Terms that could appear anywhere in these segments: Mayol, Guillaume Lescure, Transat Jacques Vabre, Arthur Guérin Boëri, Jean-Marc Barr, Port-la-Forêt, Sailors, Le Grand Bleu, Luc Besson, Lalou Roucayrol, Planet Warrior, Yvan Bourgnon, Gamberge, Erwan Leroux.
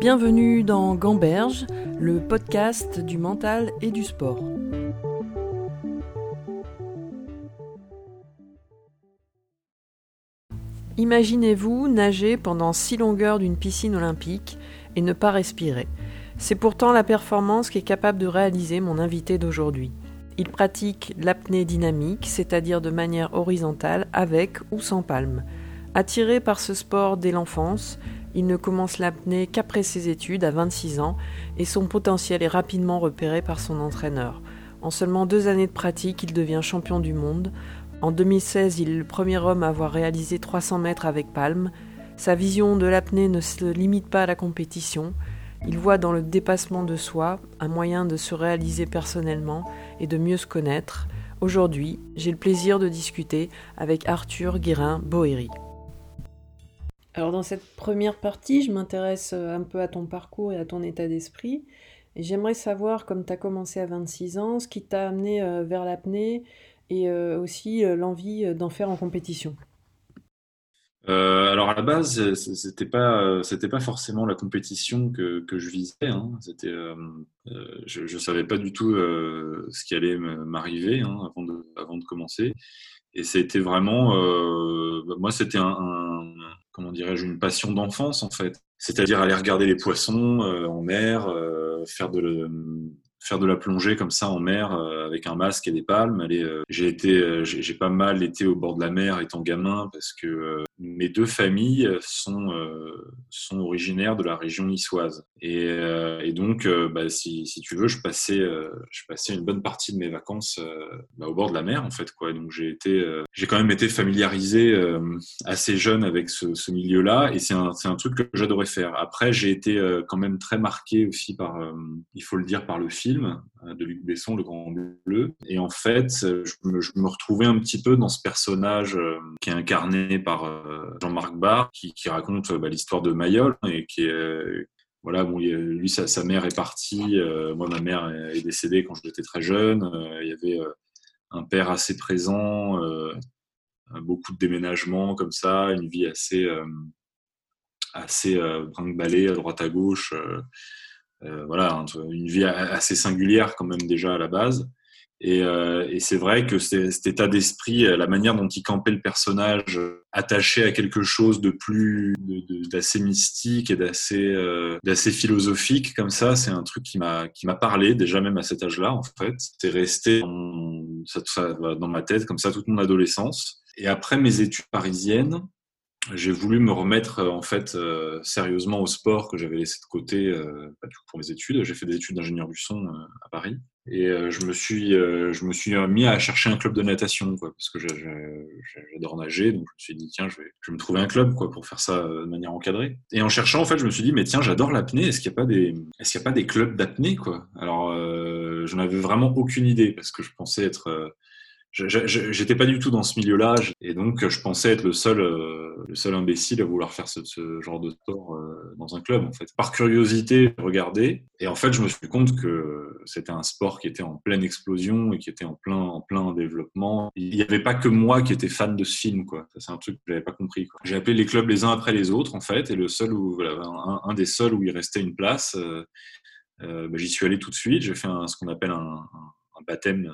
Bienvenue dans Gamberge, le podcast du mental et du sport. Imaginez-vous nager pendant 6 longueurs d'une piscine olympique et ne pas respirer. C'est pourtant la performance qu'est capable de réaliser mon invité d'aujourd'hui. Il pratique l'apnée dynamique, c'est-à-dire de manière horizontale, avec ou sans palme. Attiré par ce sport dès l'enfance, il ne commence l'apnée qu'après ses études, à 26 ans, et son potentiel est rapidement repéré par son entraîneur. En seulement 2 années de pratique, il devient champion du monde. En 2016, il est le premier homme à avoir réalisé 300 mètres avec palme. Sa vision de l'apnée ne se limite pas à la compétition. Il voit dans le dépassement de soi un moyen de se réaliser personnellement et de mieux se connaître. Aujourd'hui, j'ai le plaisir de discuter avec Arthur Guérin Boëri. Alors dans cette première partie, je m'intéresse un peu à ton parcours et à ton état d'esprit. Et j'aimerais savoir, comme tu as commencé à 26 ans, ce qui t'a amené vers l'apnée et aussi l'envie d'en faire en compétition. Alors à la base, c'était pas forcément la compétition que je visais. C'était, je savais pas du tout ce qui allait m'arriver avant de commencer. Et c'était vraiment, moi c'était comment dirais-je, une passion d'enfance en fait. C'est-à-dire aller regarder les poissons en mer, faire de la plongée comme ça en mer avec un masque et des palmes. J'ai pas mal été au bord de la mer étant gamin parce que mes 2 familles sont originaires de la région niçoise. Et donc, si tu veux, je passais une bonne partie de mes vacances au bord de la mer en fait, quoi. Donc j'ai quand même été familiarisé assez jeune avec ce milieu-là, et c'est un truc que j'adorais faire. Après, j'ai été quand même très marqué aussi par, il faut le dire, par le film de Luc Besson, Le Grand Bleu. Et en fait, je me retrouvais un petit peu dans ce personnage qui est incarné par Jean-Marc Barr, qui raconte l'histoire de Mayol, et qui est lui, sa mère est partie. Moi, ma mère est décédée quand j'étais très jeune. Il y avait un père assez présent, beaucoup de déménagements comme ça, une vie assez brinque-ballée à droite à gauche. Une vie assez singulière quand même déjà à la base. Et c'est vrai que cet état d'esprit, la manière dont il campait le personnage, attaché à quelque chose de plus, d'assez mystique et d'assez philosophique comme ça, c'est un truc qui m'a parlé déjà même à cet âge-là en fait. C'est resté dans ma tête comme ça toute mon adolescence. Et après mes études parisiennes, j'ai voulu me remettre en fait sérieusement au sport que j'avais laissé de côté pour mes études. J'ai fait des études d'ingénieur du son à Paris, et je me suis mis à chercher un club de natation, quoi, parce que j'adore nager. Donc je me suis dit tiens, je vais me trouver un club, quoi, pour faire ça de manière encadrée. Et en cherchant en fait, je me suis dit mais tiens, j'adore l'apnée. Est-ce qu'il y a pas des clubs d'apnée, quoi? Alors je n'avais vraiment aucune idée parce que je pensais être j'étais pas du tout dans ce milieu-là, et donc je pensais être le seul imbécile à vouloir faire ce genre de sport dans un club en fait. Par curiosité, j'ai regardé, et en fait je me suis rendu compte que c'était un sport qui était en pleine explosion et qui était en plein développement. Il n'y avait pas que moi qui étais fan de ce film, quoi. Ça, c'est un truc que j'avais pas compris, quoi. J'ai appelé les clubs les uns après les autres en fait, et le seul où un des seuls où il restait une place, j'y suis allé tout de suite. J'ai fait ce qu'on appelle un baptême.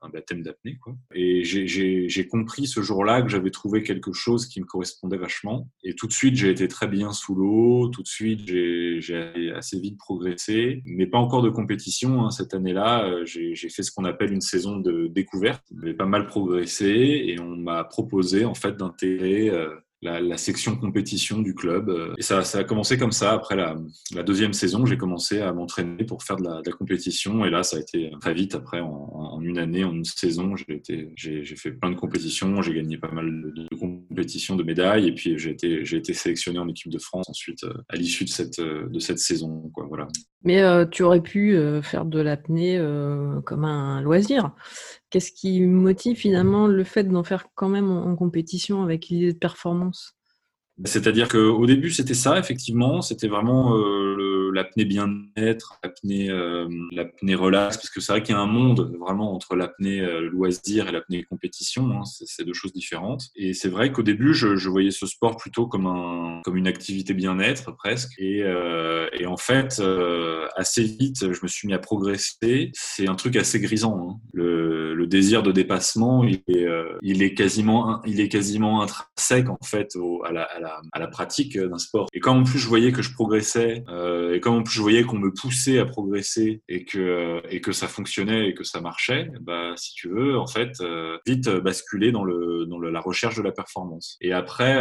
Un baptême d'apnée, quoi. Et j'ai compris ce jour-là que j'avais trouvé quelque chose qui me correspondait vachement. Et tout de suite, j'ai été très bien sous l'eau. Tout de suite, j'ai assez vite progressé. Mais pas encore de compétition, cette année-là. J'ai fait ce qu'on appelle une saison de découverte. J'avais pas mal progressé, et on m'a proposé, en fait, d'intégrer la section compétition du club. Et ça a commencé comme ça. Après la 2e saison, j'ai commencé à m'entraîner pour faire de la compétition. Et là, ça a été très vite. Après, en une année, en une saison, j'ai fait plein de compétitions. J'ai gagné pas mal de compétitions, de médailles. Et puis, j'ai été sélectionné en équipe de France ensuite, à l'issue de cette saison, quoi, voilà. Mais tu aurais pu faire de l'apnée comme un loisir. Qu'est-ce qui motive finalement le fait d'en faire quand même en compétition avec l'idée de performance ? C'est-à-dire qu'au début, c'était ça, effectivement. C'était vraiment l'apnée bien-être, l'apnée relax, parce que c'est vrai qu'il y a un monde vraiment entre l'apnée loisir et l'apnée compétition, hein, c'est deux choses différentes. Et c'est vrai qu'au début, je voyais ce sport plutôt comme une activité bien-être presque. Et en fait, assez vite, je me suis mis à progresser. C'est un truc assez grisant, hein. Le désir de dépassement, il est quasiment intrinsèque en fait à la pratique d'un sport. Et quand en plus je voyais que je progressais, et quand en plus je voyais qu'on me poussait à progresser et que ça fonctionnait et que ça marchait, bah si tu veux en fait vite basculer dans la recherche de la performance. Et après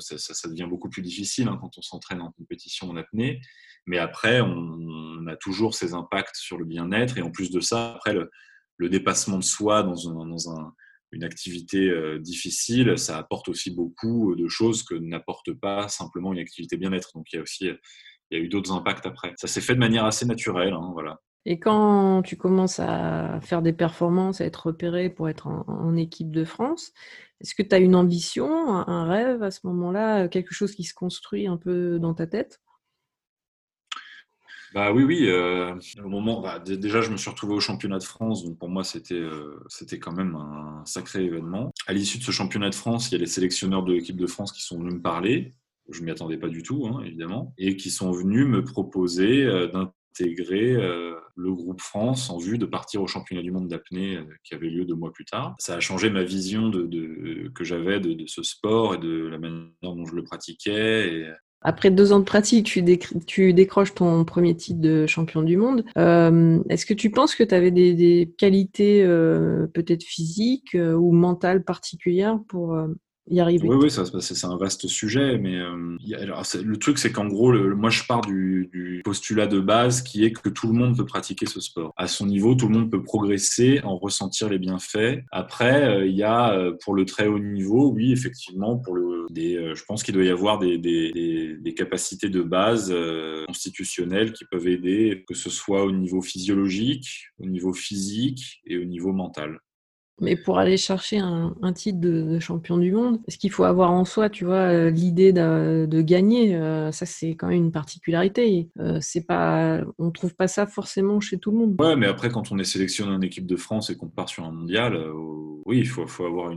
ça devient beaucoup plus difficile, hein, quand on s'entraîne en compétition en apnée. Mais après on a toujours ces impacts sur le bien-être et en plus de ça après le dépassement de soi dans une activité difficile, ça apporte aussi beaucoup de choses que n'apporte pas simplement une activité bien-être. Donc il y a eu d'autres impacts après. Ça s'est fait de manière assez naturelle, hein, voilà. Et quand tu commences à faire des performances, à être repéré pour être en équipe de France, est-ce que tu as une ambition, un rêve à ce moment-là, quelque chose qui se construit un peu dans ta tête ? Bah oui. Au moment, déjà, je me suis retrouvé au championnat de France, donc pour moi, c'était quand même un sacré événement. À l'issue de ce championnat de France, il y a les sélectionneurs de l'équipe de France qui sont venus me parler. Je m'y attendais pas du tout, hein, évidemment, et qui sont venus me proposer d'intégrer le groupe France en vue de partir au championnat du monde d'apnée qui avait lieu 2 mois plus tard. Ça a changé ma vision que j'avais de ce sport et de la manière dont je le pratiquais. Et après 2 ans de pratique, tu décroches ton premier titre de champion du monde. Est-ce que tu penses que tu avais des qualités peut-être physiques ou mentales particulières pour y arriver ? Oui, ça, c'est un vaste sujet. Mais le truc, c'est qu'en gros, moi, je pars du postulat de base qui est que tout le monde peut pratiquer ce sport. À son niveau, tout le monde peut progresser, en ressentir les bienfaits. Après, il y a, pour le très haut niveau, oui, effectivement, je pense qu'il doit y avoir des capacités de base constitutionnelles qui peuvent aider, que ce soit au niveau physiologique, au niveau physique et au niveau mental. Mais pour aller chercher un titre de champion du monde, est-ce qu'il faut avoir en soi, tu vois, l'idée de gagner ? Ça, c'est quand même une particularité. On trouve pas ça forcément chez tout le monde. Ouais, mais après, quand on est sélectionné en équipe de France et qu'on part sur un mondial, oui, il faut avoir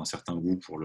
un certain goût pour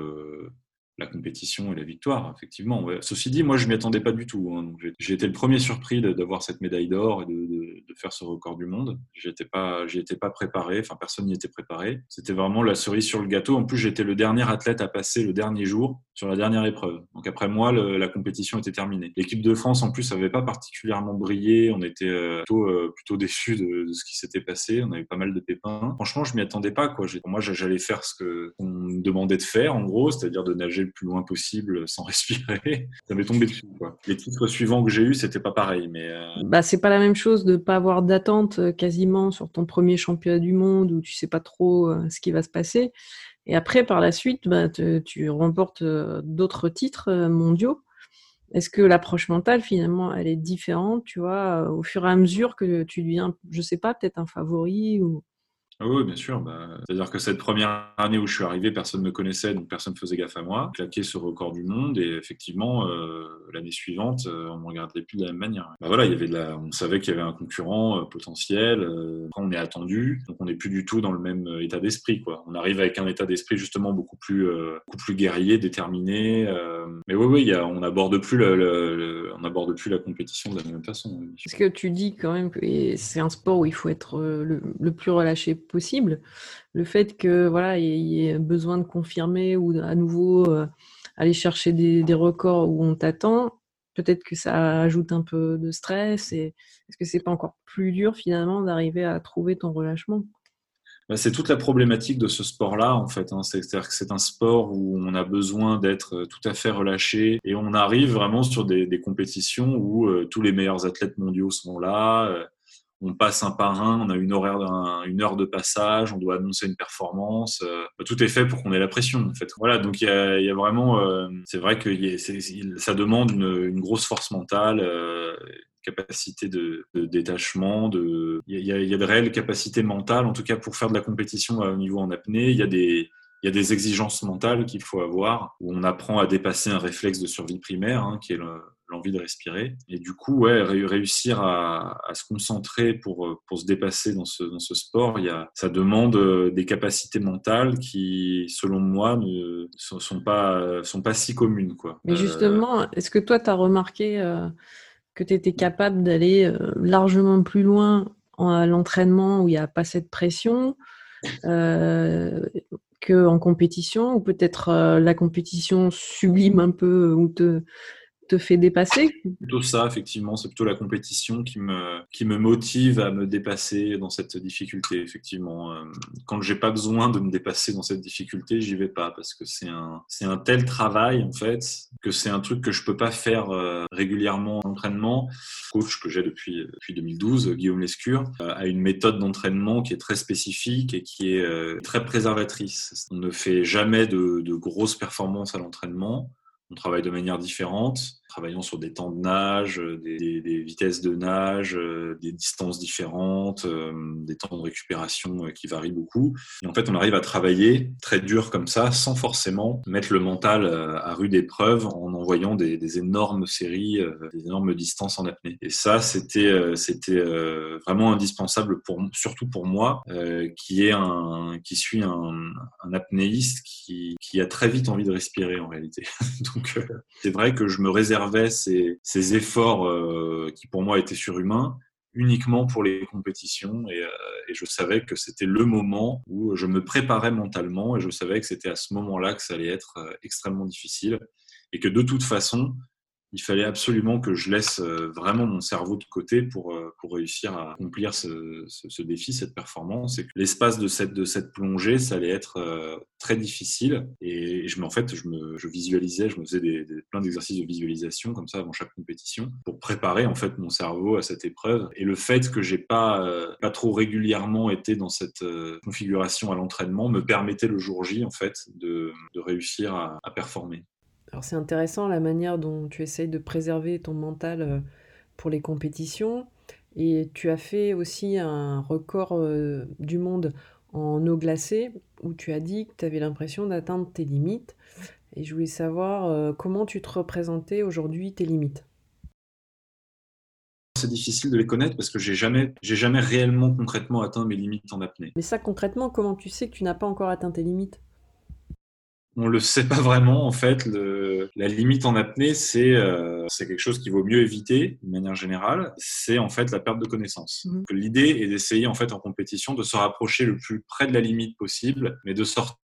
la compétition et la victoire, effectivement. Ouais. Ceci dit, moi, je m'y attendais pas du tout, hein. Donc, j'ai été le premier surpris d'avoir cette médaille d'or et de faire ce record du monde. J'y étais pas préparé. Enfin, personne n'y était préparé. C'était vraiment la cerise sur le gâteau. En plus, j'étais le dernier athlète à passer le dernier jour sur la dernière épreuve. Donc après moi, la compétition était terminée. L'équipe de France, en plus, n'avait pas particulièrement brillé. On était plutôt déçus de ce qui s'était passé. On avait pas mal de pépins. Franchement, je m'y attendais pas, quoi. Moi, j'allais faire ce qu'on me demandait de faire, en gros, c'est-à-dire de nager le plus loin possible sans respirer. Ça m'est tombé dessus, quoi. Les titres suivants que j'ai eus, c'était pas pareil, mais bah c'est pas la même chose de pas avoir d'attente quasiment sur ton premier championnat du monde où tu sais pas trop ce qui va se passer. Et après, par la suite, bah, tu remportes d'autres titres mondiaux. Est-ce que l'approche mentale, finalement, elle est différente, tu vois, au fur et à mesure que tu deviens, je sais pas, peut-être un favori ou... Ah oui, bien sûr. Bah, c'est-à-dire que cette première année où je suis arrivé, personne ne me connaissait, donc personne ne faisait gaffe à moi. J'ai claqué ce record du monde et effectivement, l'année suivante, on ne me regardait plus de la même manière. Bah voilà, on savait qu'il y avait un concurrent potentiel. Après, on est attendu, donc on n'est plus du tout dans le même état d'esprit, quoi. On arrive avec un état d'esprit justement beaucoup plus guerrier, déterminé. Mais oui, on n'aborde plus la compétition de la même façon. Parce que tu dis quand même que c'est un sport où il faut être le plus relâché possible. Le fait que voilà, il y ait besoin de confirmer ou à nouveau aller chercher des records où on t'attend, peut-être que ça ajoute un peu de stress. Et est-ce que c'est pas encore plus dur finalement d'arriver à trouver ton relâchement ? Bah, c'est toute la problématique de ce sport-là, en fait, hein. C'est-à-dire que c'est un sport où on a besoin d'être tout à fait relâché et on arrive vraiment sur des compétitions où tous les meilleurs athlètes mondiaux sont là. On passe un par un, on a une heure de passage, on doit annoncer une performance. Tout est fait pour qu'on ait la pression, en fait. Voilà, donc il y a vraiment... c'est vrai que ça demande une grosse force mentale, capacité de détachement, il y a de réelles capacités mentales, en tout cas pour faire de la compétition à haut niveau en apnée. Il y a des exigences mentales qu'il faut avoir, où on apprend à dépasser un réflexe de survie primaire, hein, qui est l'envie de respirer. Et du coup, ouais, réussir à se concentrer pour se dépasser dans ce sport, ça demande des capacités mentales qui, selon moi, ne sont pas si communes, quoi. Mais justement, est-ce que toi, tu as remarqué que tu étais capable d'aller largement plus loin à l'entraînement où il n'y a pas cette pression qu'en compétition, ou peut-être la compétition sublime un peu ou te fait dépasser? Plutôt ça, effectivement. C'est plutôt la compétition qui me motive à me dépasser dans cette difficulté, effectivement. Quand j'ai pas besoin de me dépasser dans cette difficulté, j'y vais pas, parce que c'est un tel travail, en fait, que c'est un truc que je peux pas faire régulièrement en entraînement. Coach que j'ai depuis 2012, Guillaume Lescure, a une méthode d'entraînement qui est très spécifique et qui est très préservatrice. On ne fait jamais de grosses performances à l'entraînement. On travaille de manière différente, travaillant sur des temps de nage, des vitesses de nage, des distances différentes, des temps de récupération qui varient beaucoup. Et en fait, on arrive à travailler très dur comme ça, sans forcément mettre le mental à rude épreuve en envoyant des énormes séries, des énormes distances en apnée. Et ça, c'était vraiment indispensable, surtout pour moi, qui suis un apnéiste qui a très vite envie de respirer en réalité. Donc, c'est vrai que je me réservais ces efforts qui, pour moi, étaient surhumains uniquement pour les compétitions. Et je savais que c'était le moment où je me préparais mentalement, et je savais que c'était à ce moment-là que ça allait être extrêmement difficile, et que de toute façon, il fallait absolument que je laisse vraiment mon cerveau de côté pour réussir à accomplir ce défi, cette performance. Et que l'espace de cette plongée, ça allait être très difficile. Et je visualisais, je me faisais plein d'exercices de visualisation comme ça avant chaque compétition pour préparer en fait mon cerveau à cette épreuve. Et le fait que j'ai pas trop régulièrement été dans cette configuration à l'entraînement me permettait le jour J en fait de réussir à performer. Alors c'est intéressant la manière dont tu essayes de préserver ton mental pour les compétitions, et tu as fait aussi un record du monde en eau glacée où tu as dit que tu avais l'impression d'atteindre tes limites, et je voulais savoir comment tu te représentais aujourd'hui tes limites. C'est difficile de les connaître parce que j'ai jamais réellement concrètement atteint mes limites en apnée. Mais ça concrètement, comment tu sais que tu n'as pas encore atteint tes limites ? On le sait pas vraiment en fait. La limite en apnée, c'est quelque chose qu'il vaut mieux éviter de manière générale. C'est en fait la perte de connaissance. Donc, l'idée est d'essayer en fait en compétition de se rapprocher le plus près de la limite possible, mais de sortir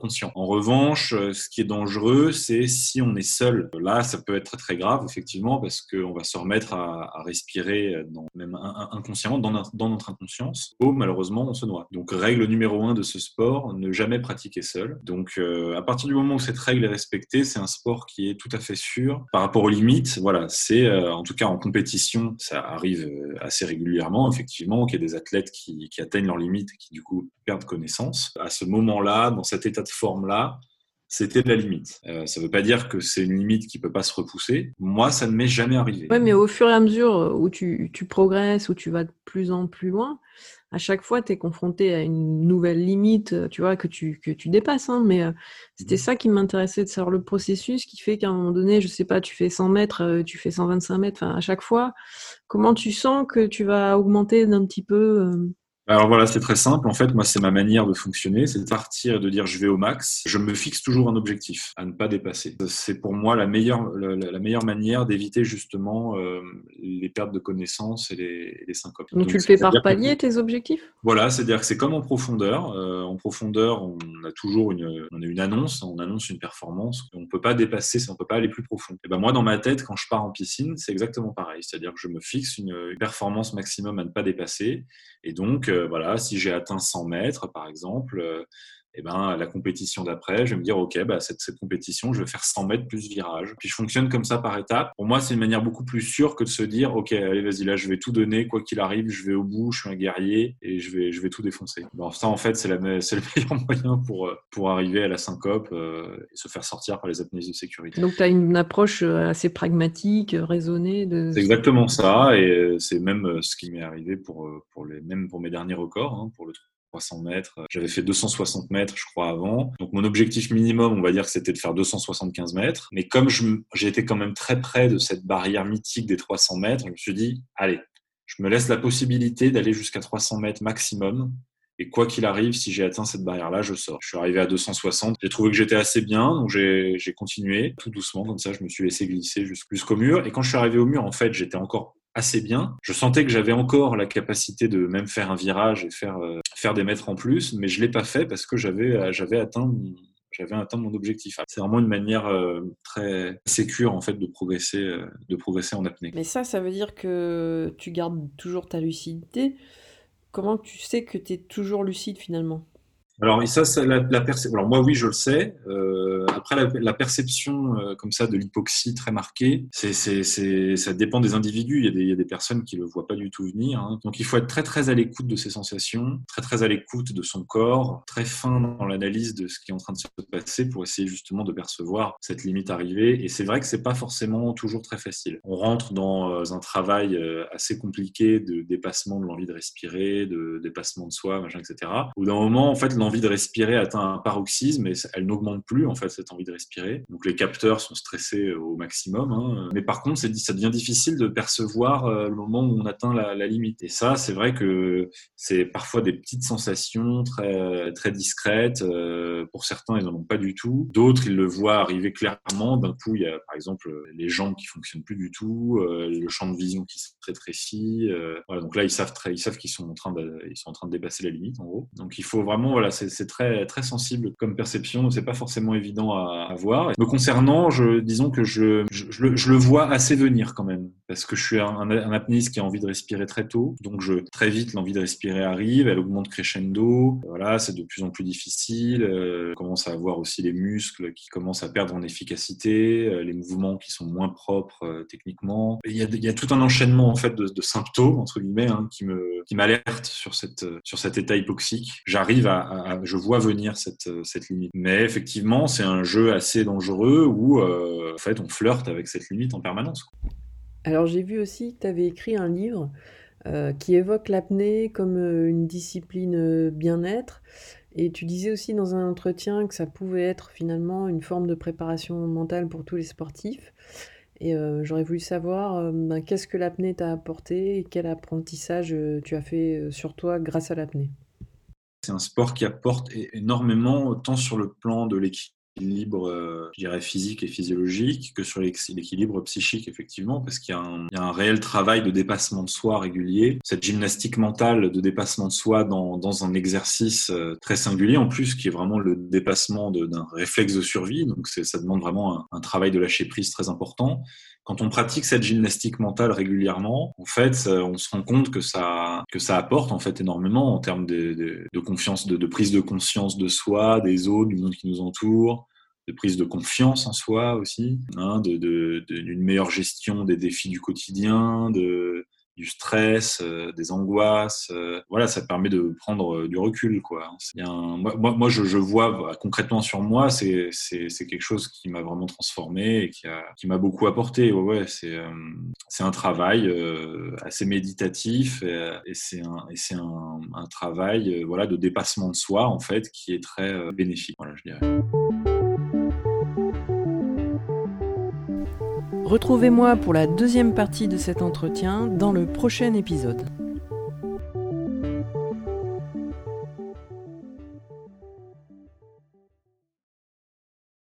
conscient. En revanche, ce qui est dangereux, c'est si on est seul. Là, ça peut être très très grave effectivement, parce qu'on va se remettre à respirer même inconsciemment dans notre inconscience. Ou malheureusement, on se noie. Donc règle numéro 1 de ce sport, ne jamais pratiquer seul. Donc à partir du moment où cette règle est respectée, c'est un sport qui est tout à fait sûr. Par rapport aux limites, voilà, c'est en tout cas en compétition, ça arrive assez régulièrement, effectivement, qu'il y ait des athlètes qui atteignent leurs limites et qui, du coup, perdent connaissance. À ce moment-là, dans cet état de forme-là, c'était de la limite. Ça ne veut pas dire que c'est une limite qui ne peut pas se repousser. Moi, ça ne m'est jamais arrivé. Oui, mais au fur et à mesure où tu progresses, où tu vas de plus en plus loin, à chaque fois, tu es confronté à une nouvelle limite, tu vois, que tu dépasses. Hein, mais c'était ça qui m'intéressait, de savoir le processus qui fait qu'à un moment donné, je ne sais pas, tu fais 100 mètres, tu fais 125 mètres, à chaque fois, comment tu sens que tu vas augmenter d'un petit peu Alors voilà, c'est très simple. En fait, moi, c'est ma manière de fonctionner. C'est de partir et de dire je vais au max. Je me fixe toujours un objectif à ne pas dépasser. C'est pour moi la meilleure manière d'éviter justement les pertes de connaissances et les syncopes. Donc tu le fais par palier, tes objectifs ? Voilà, c'est-à-dire que c'est comme en profondeur. En profondeur, on a toujours une annonce. On annonce une performance. On ne peut pas dépasser, on ne peut pas aller plus profond. Et ben moi, dans ma tête, quand je pars en piscine, c'est exactement pareil. C'est-à-dire que je me fixe une performance maximum à ne pas dépasser. Et donc, voilà, si j'ai atteint 100 mètres, par exemple, eh ben, la compétition d'après, je vais me dire, OK, bah, cette compétition, je vais faire 100 mètres plus virage. Puis je fonctionne comme ça par étapes. Pour moi, c'est une manière beaucoup plus sûre que de se dire, OK, allez, vas-y, là, je vais tout donner, quoi qu'il arrive, je vais au bout, je suis un guerrier et je vais tout défoncer. Bon, ça, en fait, c'est le meilleur moyen pour arriver à la syncope et se faire sortir par les apnées de sécurité. Donc, tu as une approche assez pragmatique, raisonnée. C'est exactement ça, et c'est même ce qui m'est arrivé pour mes derniers records, hein, pour le 300 mètres. J'avais fait 260 mètres, je crois, avant. Donc, mon objectif minimum, on va dire que c'était de faire 275 mètres. Mais comme j'étais quand même très près de cette barrière mythique des 300 mètres, je me suis dit, allez, je me laisse la possibilité d'aller jusqu'à 300 mètres maximum. Et quoi qu'il arrive, si j'ai atteint cette barrière-là, je sors. Je suis arrivé à 260. J'ai trouvé que j'étais assez bien, donc j'ai continué tout doucement. Comme ça, je me suis laissé glisser jusqu'au mur. Et quand je suis arrivé au mur, en fait, j'étais encore assez bien. Je sentais que j'avais encore la capacité de même faire un virage et faire des mètres en plus, mais je l'ai pas fait parce que j'avais atteint mon objectif. C'est vraiment une manière très sécure en fait de progresser en apnée. Mais ça veut dire que tu gardes toujours ta lucidité. Comment tu sais que tu es toujours lucide finalement ? Alors, et ça la perception. Alors moi, oui, je le sais. Après, la perception comme ça de l'hypoxie très marquée, ça dépend des individus. Il y a des personnes qui le voient pas du tout venir. Hein. Donc, il faut être très très à l'écoute de ses sensations, très très à l'écoute de son corps, très fin dans l'analyse de ce qui est en train de se passer pour essayer justement de percevoir cette limite arrivée. Et c'est vrai que c'est pas forcément toujours très facile. On rentre dans un travail assez compliqué de dépassement de l'envie de respirer, de dépassement de soi, machin, etc. Ou d'un moment, en fait, l'envie de respirer atteint un paroxysme et elle n'augmente plus, en fait, cette envie de respirer. Donc, les capteurs sont stressés au maximum. Hein. Mais par contre, ça devient difficile de percevoir le moment où on atteint la limite. Et ça, c'est vrai que c'est parfois des petites sensations très, très discrètes. Pour certains, ils n'en ont pas du tout. D'autres, ils le voient arriver clairement. D'un coup, il y a, par exemple, les jambes qui ne fonctionnent plus du tout, le champ de vision qui se rétrécit. Voilà, donc là, ils savent qu'ils sont en train de dépasser la limite, en gros. Donc, il faut vraiment... Voilà, c'est très, très sensible comme perception, c'est pas forcément évident à voir. Me concernant, disons que je le vois assez venir quand même, parce que je suis un apnéiste qui a envie de respirer très tôt, donc très vite l'envie de respirer arrive, elle augmente crescendo, voilà, c'est de plus en plus difficile, on commence à avoir aussi les muscles qui commencent à perdre en efficacité, les mouvements qui sont moins propres techniquement. Il y a tout un enchaînement en fait de symptômes, entre guillemets, hein, qui m'alerte sur cet état hypoxique. J'arrive à je vois venir cette limite. Mais effectivement, c'est un jeu assez dangereux où en fait, on flirte avec cette limite en permanence. Alors, j'ai vu aussi que tu avais écrit un livre qui évoque l'apnée comme une discipline bien-être. Et tu disais aussi dans un entretien que ça pouvait être finalement une forme de préparation mentale pour tous les sportifs. Et j'aurais voulu savoir qu'est-ce que l'apnée t'a apporté et quel apprentissage tu as fait sur toi grâce à l'apnée. C'est un sport qui apporte énormément, tant sur le plan de l'équilibre, je dirais, physique et physiologique, que sur l'équilibre psychique, effectivement, parce qu'il y a un réel travail de dépassement de soi régulier. Cette gymnastique mentale de dépassement de soi dans un exercice très singulier, en plus, qui est vraiment le dépassement d'un réflexe de survie. Donc, ça demande vraiment un travail de lâcher prise très important. Quand on pratique cette gymnastique mentale régulièrement, en fait, on se rend compte que ça apporte en fait énormément en termes de confiance, de prise de conscience de soi, des autres, du monde qui nous entoure, de prise de confiance en soi aussi, hein, d'une meilleure gestion des défis du quotidien, du stress, des angoisses, voilà, ça permet de prendre du recul, quoi. Moi, je vois concrètement sur moi, c'est quelque chose qui m'a vraiment transformé et qui m'a beaucoup apporté. Ouais, c'est un travail assez méditatif et c'est un travail, voilà, de dépassement de soi en fait, qui est très bénéfique. Voilà, je dirais. Retrouvez-moi pour la deuxième partie de cet entretien dans le prochain épisode.